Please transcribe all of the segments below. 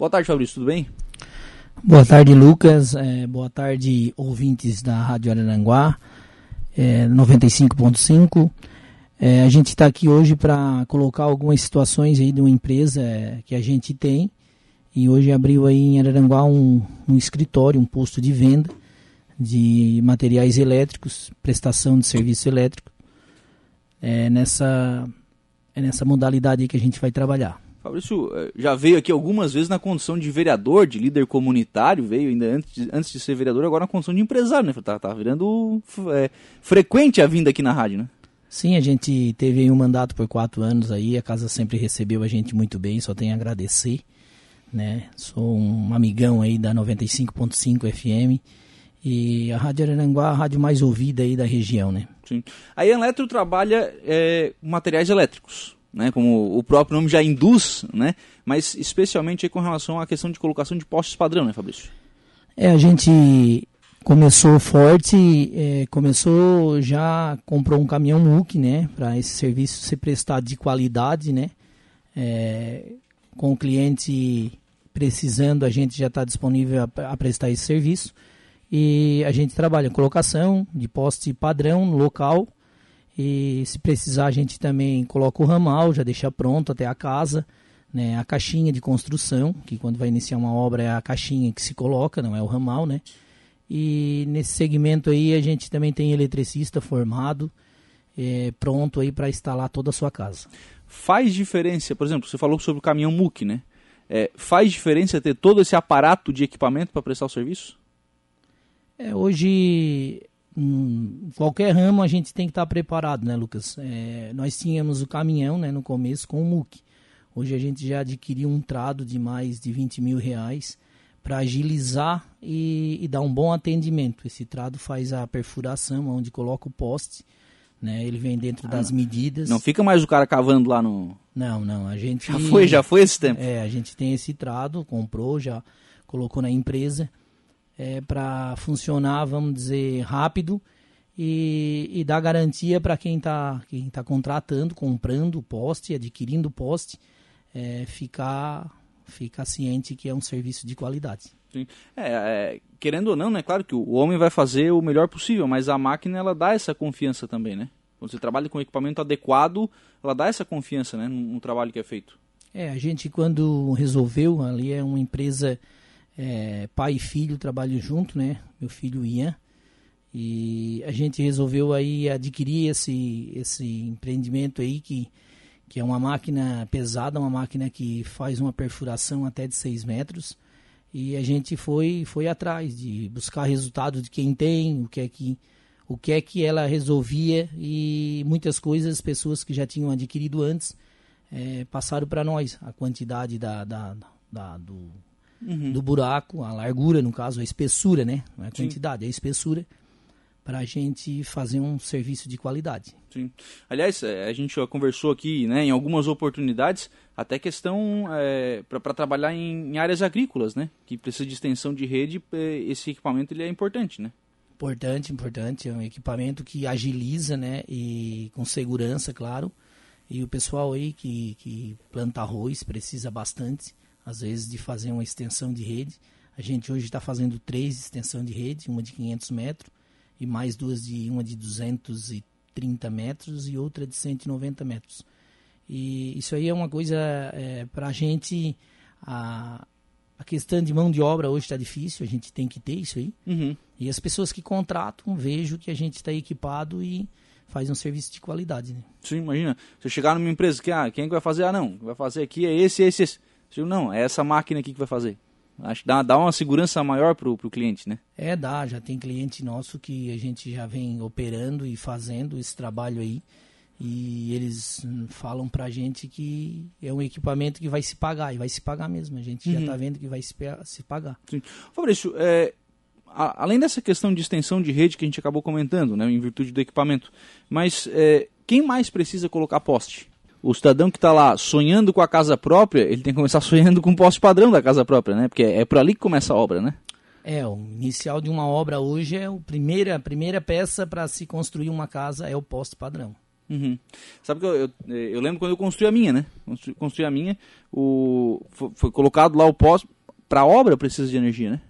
Boa tarde, Fabrício, tudo bem? Boa tarde, Lucas. Boa tarde, ouvintes da Rádio Araranguá, 95.5. A gente está aqui hoje para colocar algumas situações aí de uma empresa que a gente tem, e hoje abriu aí em Araranguá um escritório, um posto de venda de materiais elétricos, prestação de serviço elétrico. É nessa modalidade aí que a gente vai trabalhar. Fabrício, já veio aqui algumas vezes na condição de vereador, de líder comunitário, veio ainda antes de ser vereador, agora na condição de empresário, né? Tá virando frequente a vinda aqui na rádio, né? Sim, a gente teve um mandato por 4 anos aí, a casa sempre recebeu a gente muito bem, só tenho a agradecer, né? Sou um amigão aí da 95.5 FM e a Rádio Araranguá é a rádio mais ouvida aí da região, né? Sim. A Ian Eletro trabalha materiais elétricos, né, como o próprio nome já induz, né, mas especialmente com relação à questão de colocação de postes padrão, né, Fabrício? A gente começou forte, já comprou um caminhão MUC, né, para esse serviço ser prestado de qualidade, né, com o cliente precisando, a gente já está disponível a prestar esse serviço, e a gente trabalha colocação de poste padrão no local. E se precisar, a gente também coloca o ramal, já deixa pronto até a casa, né? A caixinha de construção, que quando vai iniciar uma obra é a caixinha que se coloca, não é o ramal, né? E nesse segmento aí a gente também tem eletricista formado, pronto aí para instalar toda a sua casa. Faz diferença, por exemplo, você falou sobre o caminhão MUC, né? Faz diferença ter todo esse aparato de equipamento para prestar o serviço? Hoje... qualquer ramo a gente tem que estar preparado, né, Lucas? Nós tínhamos o caminhão, né, no começo com o MUC. Hoje a gente já adquiriu um trado de mais de R$20 mil para agilizar e dar um bom atendimento. Esse trado faz a perfuração onde coloca o poste, né? Ele vem dentro das medidas. Não fica mais o cara cavando lá no... Não, a gente... Já foi esse tempo. A gente tem esse trado, comprou, já colocou na empresa... para funcionar, vamos dizer, rápido e dar garantia para quem está contratando, comprando o poste, adquirindo o poste, ficar ciente que é um serviço de qualidade. Sim. Querendo ou não, né? Claro que o homem vai fazer o melhor possível, mas a máquina ela dá essa confiança também, né? Quando você trabalha com equipamento adequado, ela dá essa confiança, né, no trabalho que é feito. A gente quando resolveu, ali é uma empresa... pai e filho trabalham junto, né? Meu filho Ian, e a gente resolveu aí adquirir esse empreendimento aí que é uma máquina pesada, uma máquina que faz uma perfuração até de 6 metros, e a gente foi atrás de buscar resultado de quem tem, o que é que ela resolvia, e muitas coisas, pessoas que já tinham adquirido antes passaram para nós, a quantidade do buraco, a largura, no caso, a espessura, né? Não é a quantidade, é a espessura, para a gente fazer um serviço de qualidade. Sim. Aliás, a gente já conversou aqui, né, em algumas oportunidades, até questão para trabalhar em áreas agrícolas, né? Que precisa de extensão de rede, esse equipamento ele é importante, né? Importante. É um equipamento que agiliza, né? E com segurança, claro. E o pessoal aí que planta arroz precisa bastante, às vezes, de fazer uma extensão de rede. A gente hoje está fazendo 3 extensão de rede, uma de 500 metros e mais 2 uma de 230 metros e outra de 190 metros. E isso aí é uma coisa para a gente... A questão de mão de obra hoje está difícil, a gente tem que ter isso aí. Uhum. E as pessoas que contratam vejam que a gente está equipado e faz um serviço de qualidade, né? Sim, imagina. Se eu chegar numa empresa que quem vai fazer? Não, vai fazer aqui é esse. Não, é essa máquina aqui que vai fazer. Acho que dá uma segurança maior para o cliente, né? Dá. Já tem cliente nosso que a gente já vem operando e fazendo esse trabalho aí. E eles falam para a gente que é um equipamento que vai se pagar. E vai se pagar mesmo. A gente já está vendo que vai se pagar. Sim. Fabrício, além dessa questão de extensão de rede que a gente acabou comentando, né, em virtude do equipamento, mas quem mais precisa colocar poste? O cidadão que está lá sonhando com a casa própria, ele tem que começar sonhando com o poste padrão da casa própria, né? Porque é por ali que começa a obra, né? O inicial de uma obra hoje a primeira peça para se construir uma casa é o poste padrão. Uhum. Sabe que eu lembro quando eu construí a minha, né? Construí a minha, foi colocado lá o poste. Para a obra precisa de energia, né?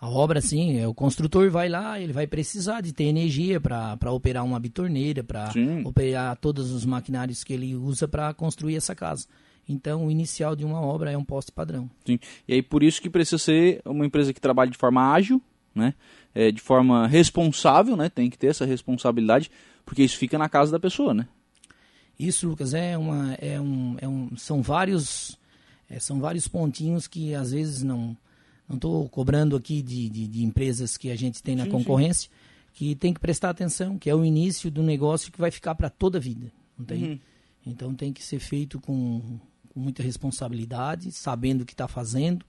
A obra, sim, o construtor vai lá, ele vai precisar de ter energia para operar uma bitorneira, para operar todos os maquinários que ele usa para construir essa casa. Então, o inicial de uma obra é um poste padrão. Sim, e aí por isso que precisa ser uma empresa que trabalhe de forma ágil, né? De forma responsável, né? Tem que ter essa responsabilidade, porque isso fica na casa da pessoa, né? Isso, Lucas, são vários pontinhos que às vezes não estou cobrando aqui de empresas que a gente tem na concorrência, que tem que prestar atenção, que é o início do negócio que vai ficar para toda a vida. Não tem? Uhum. Então tem que ser feito com muita responsabilidade, sabendo o que está fazendo,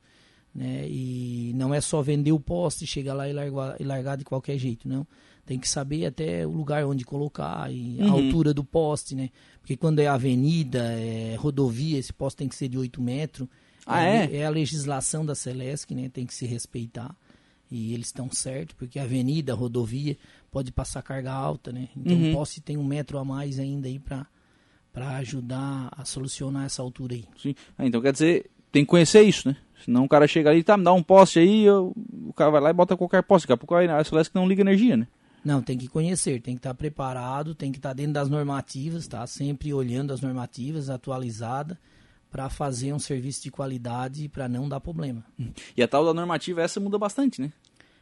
né? E não é só vender o poste, chegar lá e largar de qualquer jeito, não. Tem que saber até o lugar onde colocar e a altura do poste, né? Porque quando é avenida, é rodovia, esse poste tem que ser de 8 metros. Ah, é a legislação da Celesc, né? Tem que se respeitar. E eles estão certos, porque avenida, rodovia, pode passar carga alta, né? Então o poste tem 1 metro a mais ainda aí para ajudar a solucionar essa altura aí. Sim. Ah, então quer dizer, tem que conhecer isso, né? Senão o cara chega ali, tá, me dá um poste aí, o cara vai lá e bota qualquer poste. Daqui a pouco a Celesc não liga energia, né? Não, tem que conhecer, tem que estar preparado, tem que estar dentro das normativas, tá? Sempre olhando as normativas, atualizada, para fazer um serviço de qualidade, para não dar problema. E a tal da normativa, essa muda bastante, né?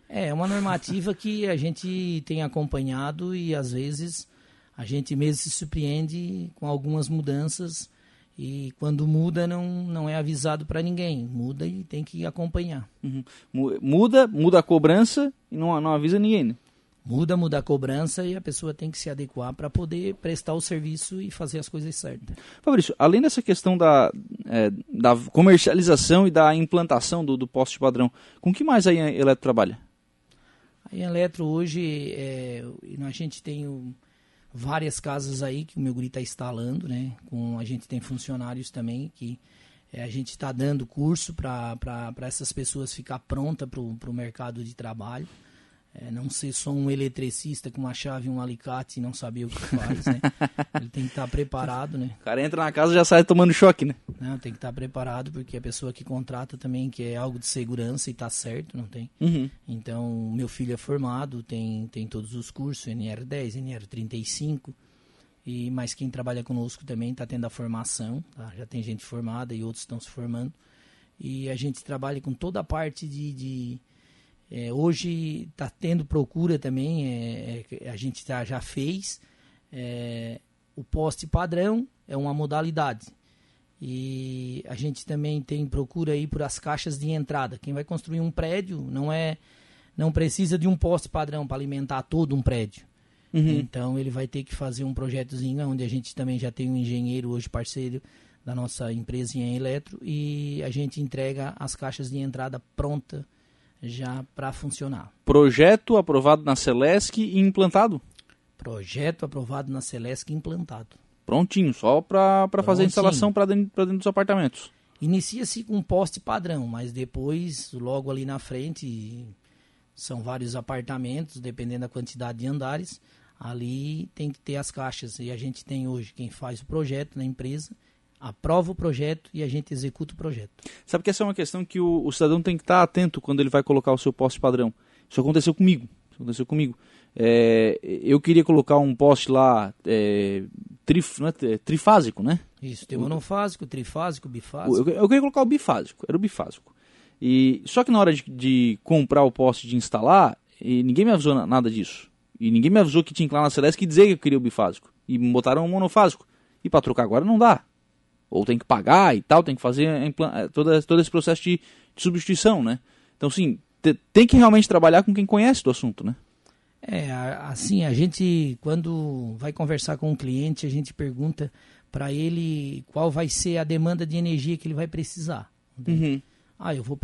É uma normativa que a gente tem acompanhado e, às vezes, a gente mesmo se surpreende com algumas mudanças e, quando muda, não é avisado para ninguém. Muda e tem que acompanhar. Uhum. Muda a cobrança e não avisa ninguém, né? Muda a cobrança e a pessoa tem que se adequar para poder prestar o serviço e fazer as coisas certas. Fabrício, além dessa questão da comercialização e da implantação do poste padrão, com que mais a Ian Eletro trabalha? A Ian Eletro hoje, a gente tem várias casas aí que o meu guri está instalando, né? A gente tem funcionários também que a gente está dando curso para essas pessoas ficar prontas para o mercado de trabalho. Não ser só um eletricista com uma chave e um alicate e não saber o que faz, né? Ele tem que estar preparado, né? O cara entra na casa e já sai tomando choque, né? Não, tem que estar preparado, porque a pessoa que contrata também quer algo de segurança e tá certo, não tem? Uhum. Então, meu filho é formado, tem todos os cursos, NR10, NR35, mas quem trabalha conosco também está tendo a formação, tá? Já tem gente formada e outros estão se formando. E a gente trabalha com toda a parte hoje está tendo procura também, a gente já fez. O poste padrão é uma modalidade. E a gente também tem procura aí por as caixas de entrada. Quem vai construir um prédio não precisa de um poste padrão para alimentar todo um prédio. Uhum. Então ele vai ter que fazer um projetozinho, onde a gente também já tem um engenheiro hoje parceiro da nossa empresa Ian Eletro, e a gente entrega as caixas de entrada pronta já para funcionar. Projeto aprovado na Celesc e implantado? Projeto aprovado na Celesc e implantado. Prontinho, só para fazer a instalação para dentro dos apartamentos. Inicia-se com um poste padrão, mas depois, logo ali na frente, são vários apartamentos, dependendo da quantidade de andares, ali tem que ter as caixas. E a gente tem hoje quem faz o projeto na empresa, aprova o projeto e a gente executa o projeto. Sabe que essa é uma questão que o cidadão tem que estar atento quando ele vai colocar o seu poste padrão. Isso aconteceu comigo. Eu queria colocar um poste lá trifásico, né? Isso, tem monofásico, trifásico, bifásico. Eu queria colocar o bifásico, era o bifásico. E, só que na hora de comprar o poste, de instalar, ninguém me avisou nada disso. E ninguém me avisou que tinha que ir lá na Celesc e dizer que eu queria o bifásico. E me botaram um monofásico. E para trocar agora não dá. Ou tem que pagar e tal, tem que fazer todo esse processo de substituição, né? Então, sim, tem que realmente trabalhar com quem conhece do assunto, né? A gente, quando vai conversar com um cliente, a gente pergunta para ele qual vai ser a demanda de energia que ele vai precisar. Uhum. Eu vou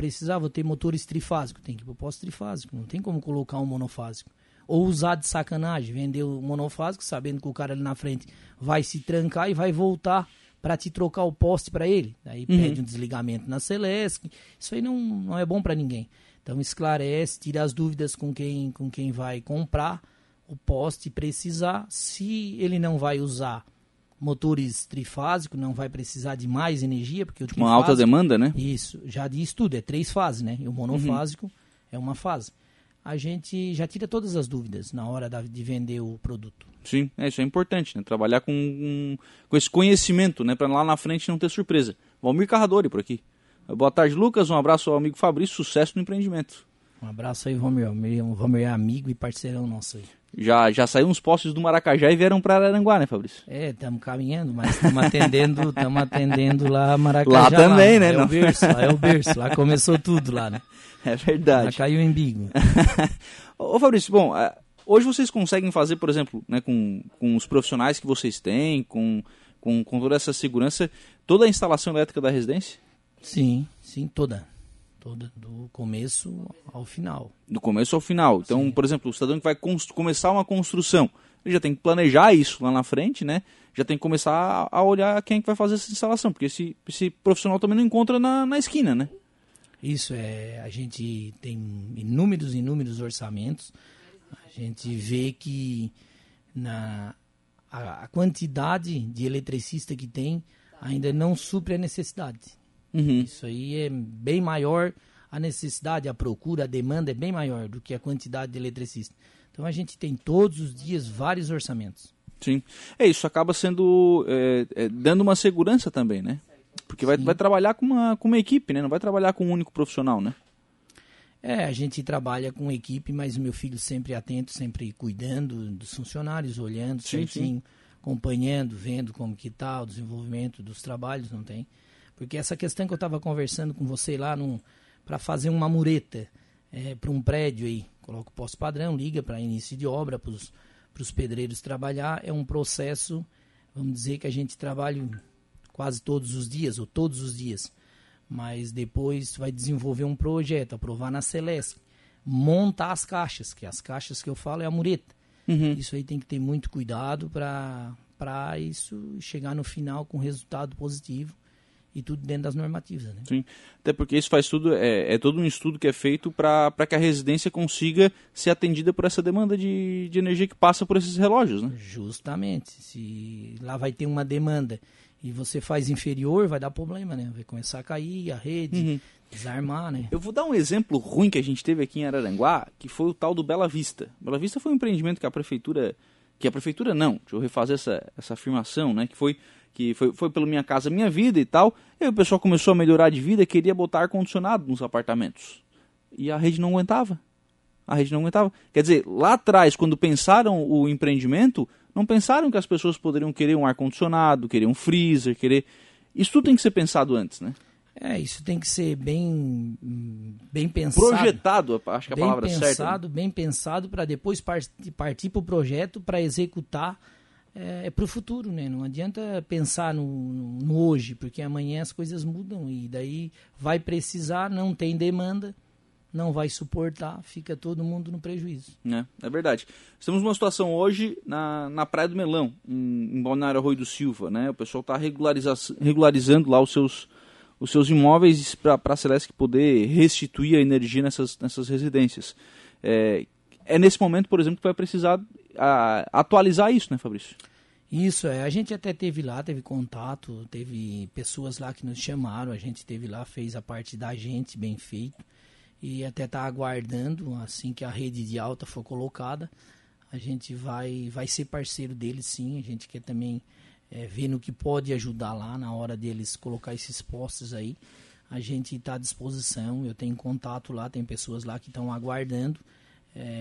ter motores trifásicos, tem que ir para o posto trifásico, não tem como colocar um monofásico. Ou usar de sacanagem, vender o monofásico, sabendo que o cara ali na frente vai se trancar e vai voltar para te trocar o poste para ele. Daí pede um desligamento na Celesc. Isso aí não é bom para ninguém. Então esclarece, tira as dúvidas com quem vai comprar o poste precisar. Se ele não vai usar motores trifásicos, não vai precisar de mais energia, porque o trifásico, uma alta demanda, né? Isso, já diz tudo, é 3 fases, né? E o monofásico é 1 fase. A gente já tira todas as dúvidas na hora de vender o produto. Sim, isso é importante, né? Trabalhar com esse conhecimento, né? Para lá na frente não ter surpresa. Valmir Carradori por aqui. Boa tarde, Lucas. Um abraço ao amigo Fabrício. Sucesso no empreendimento. Um abraço aí, Romero. O Romero é amigo e parceirão nosso aí. Já saíram uns postos do Maracajá e vieram para Araranguá, né, Fabrício? É, estamos caminhando, mas estamos atendendo lá Maracajá. Lá também, lá, né? É o berço, lá começou tudo lá, né? É verdade. Lá caiu o embigo. Ô, Fabrício, bom, hoje vocês conseguem fazer, por exemplo, né, com os profissionais que vocês têm, com toda essa segurança, toda a instalação elétrica da residência? Sim, toda. Toda, do começo ao final. Do começo ao final. Então, Sim. Por exemplo, o cidadão que vai começar uma construção, ele já tem que planejar isso lá na frente, né? Já tem que começar a olhar quem é que vai fazer essa instalação, porque esse profissional também não encontra na esquina, né? Isso, a gente tem inúmeros orçamentos. A gente vê que a quantidade de eletricista que tem ainda não supre a necessidade. Uhum. Isso aí é bem maior, a necessidade, a procura, a demanda é bem maior do que a quantidade de eletricista. Então a gente tem todos os dias vários orçamentos. Sim, isso acaba sendo, dando uma segurança também, né? Porque vai trabalhar com uma equipe, né? Não vai trabalhar com um único profissional, né? A gente trabalha com equipe, mas o meu filho sempre atento, sempre cuidando dos funcionários, olhando certinho, acompanhando, vendo como que tá o desenvolvimento dos trabalhos, não tem... Porque essa questão que eu estava conversando com você lá, para fazer uma mureta para um prédio aí, coloca o posto padrão, liga para início de obra, para os pedreiros trabalhar, é um processo, vamos dizer que a gente trabalha quase todos os dias, mas depois vai desenvolver um projeto, aprovar na Celesc, montar as caixas, que as caixas que eu falo é a mureta. Uhum. Isso aí tem que ter muito cuidado para isso chegar no final com resultado positivo. E tudo dentro das normativas, né? Sim, até porque isso faz tudo, é todo um estudo que é feito para que a residência consiga ser atendida por essa demanda de energia que passa por esses relógios, né? Justamente, se lá vai ter uma demanda e você faz inferior, vai dar problema, né? Vai começar a cair a rede, desarmar, né? Eu vou dar um exemplo ruim que a gente teve aqui em Araranguá, que foi o tal do Bela Vista. Bela Vista foi um empreendimento que deixa eu refazer essa afirmação, né? Que foi pelo Minha Casa Minha Vida e tal, e aí o pessoal começou a melhorar de vida, queria botar ar-condicionado nos apartamentos. E a rede não aguentava. Quer dizer, lá atrás, quando pensaram o empreendimento, não pensaram que as pessoas poderiam querer um ar-condicionado, querer um freezer, querer... Isso tudo tem que ser pensado antes, né? Isso tem que ser bem pensado. Projetado, acho que é a palavra certa. Bem pensado, para depois partir para o projeto, para executar... É para o futuro, né? Não adianta pensar no hoje, porque amanhã as coisas mudam e daí vai precisar, não tem demanda, não vai suportar, fica todo mundo no prejuízo. É verdade. Estamos numa situação hoje na Praia do Melão, em Balneário Arroio do Silva, né? O pessoal está regularizando lá os seus imóveis para a Celesc poder restituir a energia nessas residências. É nesse momento, por exemplo, que vai precisar atualizar isso, né, Fabrício? Isso, a gente até teve lá, teve contato, teve pessoas lá que nos chamaram, a gente teve lá, fez a parte da gente bem feito e até está aguardando, assim que a rede de alta for colocada, a gente vai ser parceiro deles sim, a gente quer também ver no que pode ajudar lá na hora deles colocar esses postos aí, a gente está à disposição, eu tenho contato lá, tem pessoas lá que estão aguardando.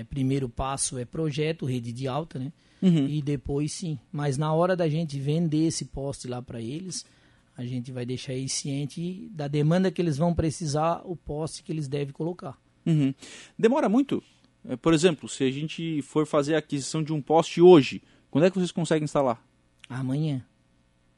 Primeiro passo é projeto, rede de alta, né? Uhum. E depois sim. Mas na hora da gente vender esse poste lá para eles, a gente vai deixar aí ciente da demanda que eles vão precisar, o poste que eles devem colocar. Uhum. Demora muito? Por exemplo, se a gente for fazer a aquisição de um poste hoje, quando é que vocês conseguem instalar? Amanhã.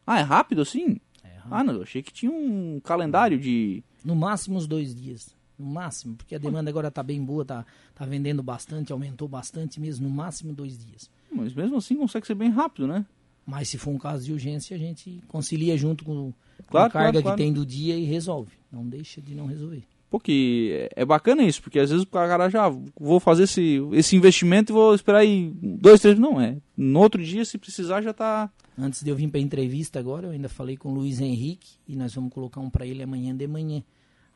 É rápido assim? É rápido. Não, achei que tinha um calendário de... No máximo uns 2 dias. No máximo, porque a demanda agora está bem boa, está vendendo bastante, aumentou bastante mesmo, no máximo 2 dias. Mas mesmo assim consegue ser bem rápido, né? Mas se for um caso de urgência, a gente concilia junto com a carga que tem do dia e resolve. Não deixa de não resolver. Pô, que é bacana isso, porque às vezes o cara já vou fazer esse investimento e vou esperar aí 2, 3... Não, é. No outro dia, se precisar, já tá... Antes de eu vir para a entrevista agora, eu ainda falei com o Luiz Henrique e nós vamos colocar um para ele amanhã de manhã.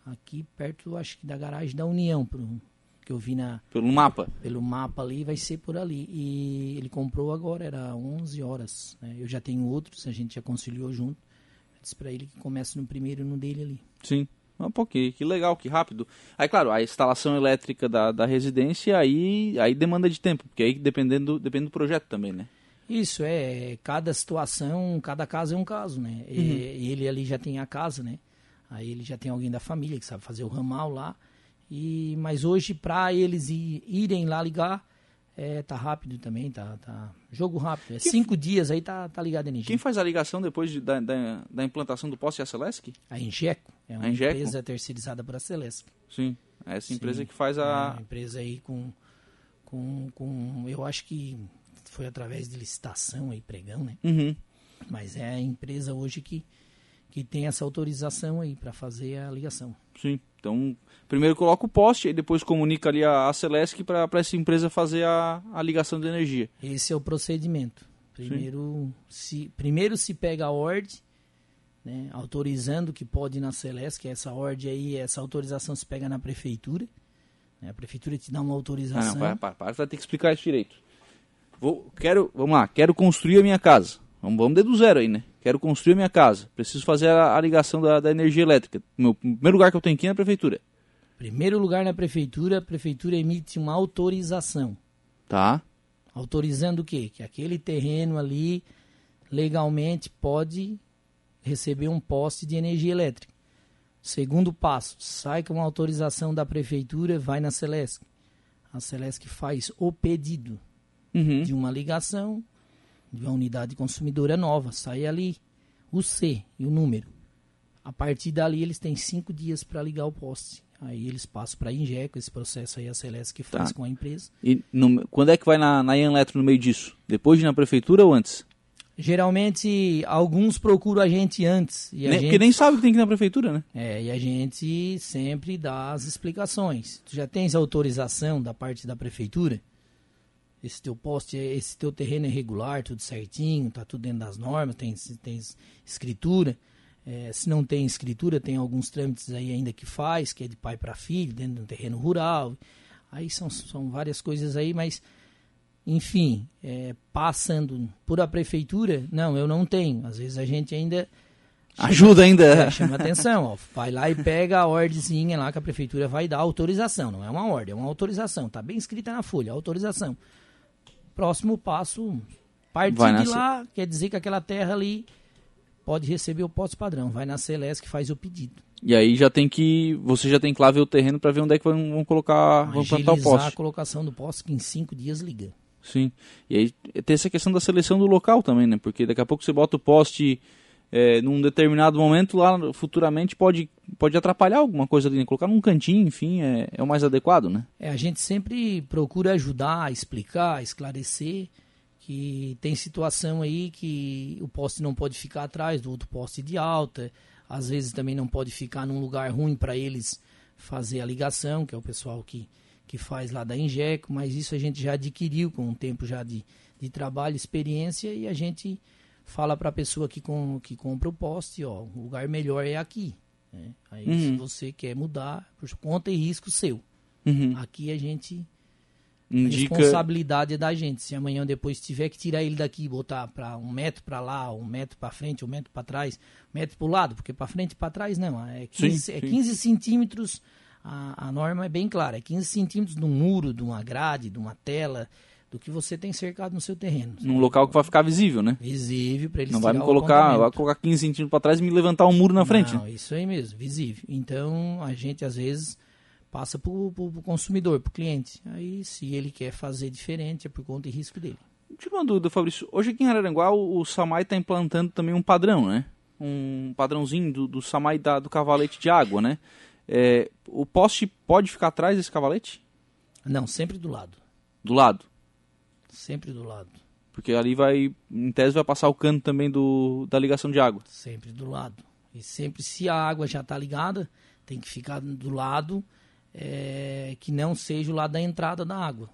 Aqui perto, acho que da garagem da União, que eu vi na... Pelo mapa? Pelo mapa ali, vai ser por ali. E ele comprou agora, era 11 horas. Né? Eu já tenho outros, a gente já conciliou junto. Eu disse para ele que começa no primeiro e no dele ali. Sim. Um pouquinho, que legal, que rápido. Aí, claro, a instalação elétrica da residência aí demanda de tempo, porque aí depende do projeto também, né? Isso, é. Cada situação, cada caso é um caso, né? Uhum. Ele ali já tem a casa, né? Aí ele já tem alguém da família que sabe fazer o ramal lá. Mas hoje, para eles irem lá ligar, tá rápido também, tá jogo rápido. 5 dias aí tá ligado a energia. Quem faz a ligação depois da implantação do poste é a Celesc? A Injeco. É uma empresa terceirizada para a Celesc. Sim, é essa empresa. Sim, que faz a... É uma empresa aí com... Eu acho que foi através de licitação aí, pregão, né? Uhum. Mas é a empresa hoje que tem essa autorização aí para fazer a ligação. Sim. Então, primeiro coloca o poste e depois comunica ali a Celesc para essa empresa fazer a ligação de energia. Esse é o procedimento. Primeiro se pega a ordem, né, autorizando que pode na Celesc. Essa ordem aí, essa autorização se pega na prefeitura. Né, a prefeitura te dá uma autorização. Ah, não, para, você vai ter que explicar isso direito. Quero construir a minha casa. Vamos do zero aí, né? Quero construir a minha casa. Preciso fazer a ligação da energia elétrica. O primeiro lugar que eu tenho aqui é na prefeitura. Primeiro lugar na prefeitura, a prefeitura emite uma autorização. Tá. Autorizando o quê? Que aquele terreno ali, legalmente, pode receber um poste de energia elétrica. Segundo passo, sai com uma autorização da prefeitura, vai na Celesc. A Celesc faz o pedido de uma ligação... de uma unidade consumidora nova, sai ali o C e o número. A partir dali eles têm 5 dias para ligar o poste. Aí eles passam para a Injeco, esse processo aí a Celesc que faz com a empresa. E quando é que vai na Ian Eletro no meio disso? Depois de ir na prefeitura ou antes? Geralmente alguns procuram a gente antes. Porque nem sabe que tem que ir na prefeitura, né? É, e a gente sempre dá as explicações. Tu já tens autorização da parte da prefeitura? Esse teu poste, esse teu terreno é regular, tudo certinho, tá tudo dentro das normas, tem escritura. Se não tem escritura, tem alguns trâmites aí ainda que faz, que é de pai para filho, dentro de um terreno rural. Aí são várias coisas aí, mas, enfim, passando por a prefeitura, não, eu não tenho. Às vezes a gente ainda... Chama atenção, ó, vai lá e pega a ordezinha lá que a prefeitura vai dar autorização. Não é uma ordem, é uma autorização. Tá bem escrita na folha, autorização. Próximo passo, partir de lá, quer dizer que aquela terra ali pode receber o poste padrão. Vai na Celesc que faz o pedido. E aí você já tem que lá ver o terreno para ver onde é que vão colocar, vão plantar o poste. Agilizar a colocação do poste que em 5 dias liga. Sim, e aí tem essa questão da seleção do local também, né? Porque daqui a pouco você bota o poste num determinado momento lá, futuramente pode atrapalhar alguma coisa ali, né? Colocar num cantinho, enfim, é o mais adequado, né? A gente sempre procura ajudar, explicar, esclarecer que tem situação aí que o poste não pode ficar atrás do outro poste de alta, às vezes também não pode ficar num lugar ruim para eles fazer a ligação, que é o pessoal que faz lá da Injeco, mas isso a gente já adquiriu com um tempo já de trabalho, experiência, e a gente... Fala para a pessoa que compra o poste, ó, o lugar melhor é aqui. Né? Aí se você quer mudar, por conta e risco seu. Uhum. Aqui a gente... Indica... A responsabilidade é da gente. Se amanhã ou depois tiver que tirar ele daqui e botar para 1 metro para lá, 1 metro para frente, 1 metro para trás, 1 metro para o lado, porque para frente e para trás não. É 15, sim, 15 centímetros, a norma é bem clara. É 15 centímetros de um muro, de uma grade, de uma tela... do que você tem cercado no seu terreno. Num local que vai ficar visível, né? Visível, para eles não vai me colocar, vai colocar 15 centímetros para trás e me levantar um muro na frente. Não, isso aí mesmo, visível. Então, a gente, às vezes, passa para o consumidor, para o cliente. Aí, se ele quer fazer diferente, é por conta e risco dele. Tira uma dúvida, Fabrício. Hoje aqui em Araranguá, o Samae está implantando também um padrão, né? Um padrãozinho do Samae do cavalete de água, né? O poste pode ficar atrás desse cavalete? Não, sempre do lado. Do lado? Sempre do lado. Porque ali vai, em tese, vai passar o cano também da ligação de água. Sempre do lado. E sempre, se a água já está ligada, tem que ficar do lado que não seja o lado da entrada da água,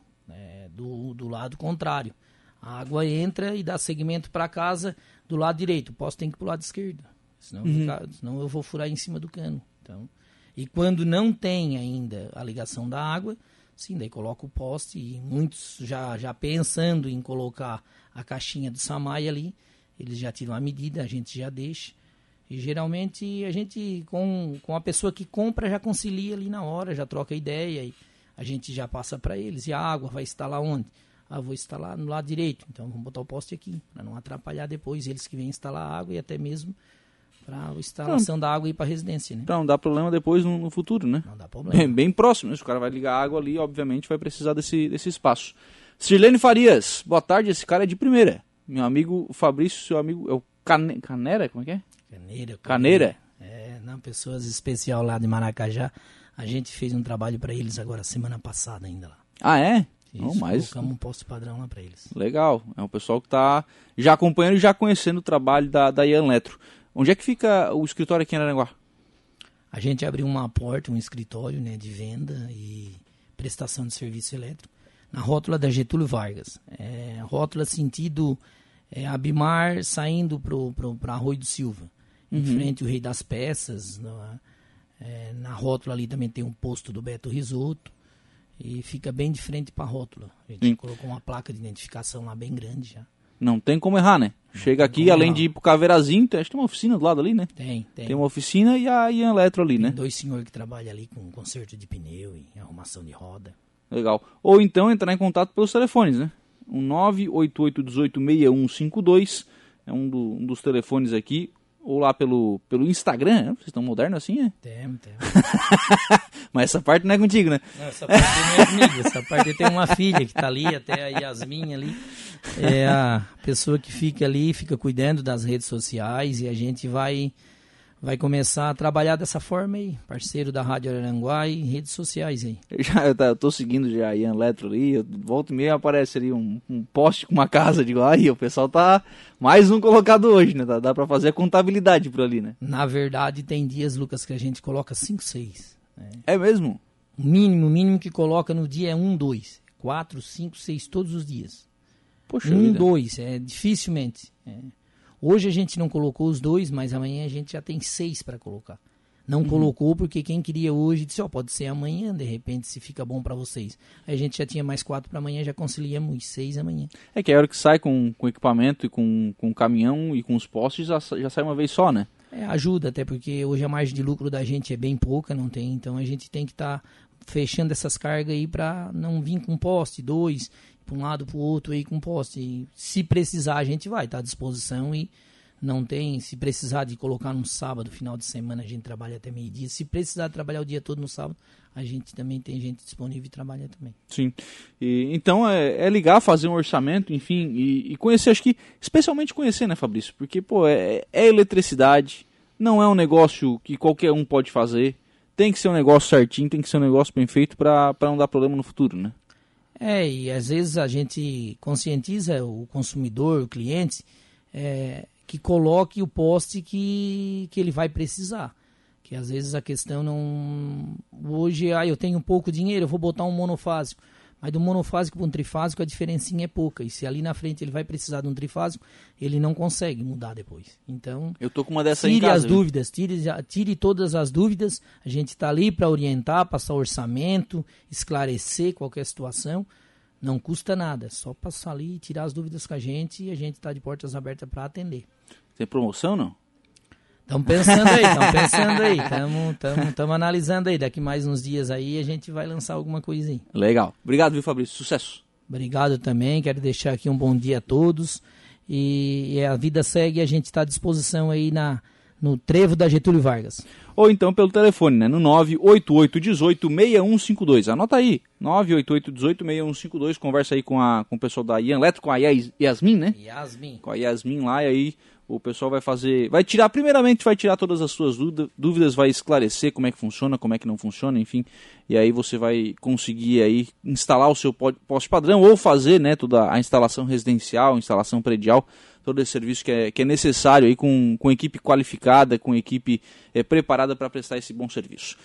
do lado contrário. A água entra e dá segmento para casa do lado direito. O poste tem que ir para o lado esquerdo, senão eu vou furar em cima do cano. Então, e quando não tem ainda a ligação da água, sim, daí coloca o poste, e muitos já pensando em colocar a caixinha do Samae ali, eles já tiram a medida, a gente já deixa. E geralmente a gente, com a pessoa que compra, já concilia ali na hora, já troca ideia, e a gente já passa para eles. E a água vai instalar onde? Ah, vou instalar no lado direito, então vamos botar o poste aqui, para não atrapalhar depois eles que vêm instalar a água, e até mesmo para a instalação da água ir para a residência, né? Para não dar problema depois no futuro, né? Não dá problema. Bem próximo, né? Se o cara vai ligar a água ali, obviamente vai precisar desse espaço. Sirlene Farias, boa tarde, esse cara é de primeira. Meu amigo Fabrício, seu amigo, é o Caneira, como é que é? Caneira. É, não, pessoas especial lá de Maracajá. A gente fez um trabalho para eles agora, semana passada ainda lá. Ah, é? Isso, não, mas colocamos um posto padrão lá para eles. Legal, é um pessoal que está já acompanhando e já conhecendo o trabalho da Ian Eletro. Onde é que fica o escritório aqui em Araranguá? A gente abriu uma porta, um escritório, né, de venda e prestação de serviço elétrico, na rótula da Getúlio Vargas. Rótula sentido Abimar, saindo para Arroio do Silva. Em frente ao Rei das Peças, na rótula ali também tem um posto do Beto Risotto. E fica bem de frente para a rótula. A gente colocou uma placa de identificação lá bem grande já. Não tem como errar, né? Chega aqui, além de ir pro Caveirazinho, acho que tem uma oficina do lado ali, né? Tem. Tem uma oficina e a Ian Eletro ali, tem, né? Tem dois senhores que trabalham ali com conserto de pneu e arrumação de roda. Legal. Ou então entrar em contato pelos telefones, né? O 988186152 é um dos telefones aqui. Ou lá pelo Instagram, né? Vocês estão modernos assim, né? Temos. Mas essa parte não é contigo, né? Não, essa parte não é comigo. Essa parte tem uma filha que tá ali, até a Yasmin ali. É a pessoa que fica ali, fica cuidando das redes sociais, e a gente vai começar a trabalhar dessa forma aí. Parceiro da Rádio Araranguá e redes sociais aí. Eu tô seguindo já a Ian Eletro ali, eu volto e meia aparece ali um poste com uma casa, digo, aí o pessoal tá mais um colocado hoje, né? Dá pra fazer a contabilidade por ali, né? Na verdade tem dias, Lucas, que a gente coloca 5, 6. É mesmo? O mínimo que coloca no dia é 1, 2. 4, 5, 6 todos os dias. Poxa, 1, 2, dificilmente. Hoje a gente não colocou os 2, mas amanhã a gente já tem 6 para colocar. Não colocou porque quem queria hoje disse, pode ser amanhã, de repente, se fica bom para vocês. Aí a gente já tinha mais 4 para amanhã, já conciliamos os 6 amanhã. É que a hora que sai com equipamento e com caminhão e com os postes, já sai uma vez só, né? Ajuda, até porque hoje a margem de lucro da gente é bem pouca, não tem, então a gente tem que estar fechando essas cargas aí para não vir com poste, 2... para um lado, para o outro, aí com poste. E se precisar, a gente vai, tá à disposição, e não tem, se precisar de colocar num sábado, final de semana, a gente trabalha até meio-dia. Se precisar trabalhar o dia todo no sábado, a gente também tem gente disponível e trabalha também. Sim. E, então, é ligar, fazer um orçamento, enfim, e conhecer, acho que, especialmente conhecer, né, Fabrício? Porque, é eletricidade, não é um negócio que qualquer um pode fazer, tem que ser um negócio certinho, tem que ser um negócio bem feito para não dar problema no futuro, né? E às vezes a gente conscientiza o consumidor, o cliente, que coloque o poste que ele vai precisar. Que às vezes a questão não... Hoje, eu tenho pouco dinheiro, eu vou botar um monofásico. Mas do monofásico para um trifásico a diferencinha é pouca. E se ali na frente ele vai precisar de um trifásico, ele não consegue mudar depois. Então, eu tô com uma dessa em casa, as dúvidas, tire todas as dúvidas. A gente está ali para orientar, passar orçamento, esclarecer qualquer situação. Não custa nada, é só passar ali e tirar as dúvidas com a gente, e a gente está de portas abertas para atender. Tem promoção, não? Estamos pensando aí. Estamos analisando aí. Daqui mais uns dias aí a gente vai lançar alguma coisinha. Legal. Obrigado, viu, Fabrício? Sucesso. Obrigado também. Quero deixar aqui um bom dia a todos. E a vida segue, a gente está à disposição aí no trevo da Getúlio Vargas. Ou então pelo telefone, né? No 988186152. Anota aí. 988186152. Conversa aí com o pessoal da Ian Eletro, com a Yasmin, né? Yasmin. Com a Yasmin lá, e aí... O pessoal vai tirar todas as suas dúvidas, vai esclarecer como é que funciona, como é que não funciona, enfim. E aí você vai conseguir aí instalar o seu poste padrão, ou fazer, né, toda a instalação residencial, instalação predial, todo esse serviço que é necessário aí, com equipe qualificada, com equipe preparada para prestar esse bom serviço.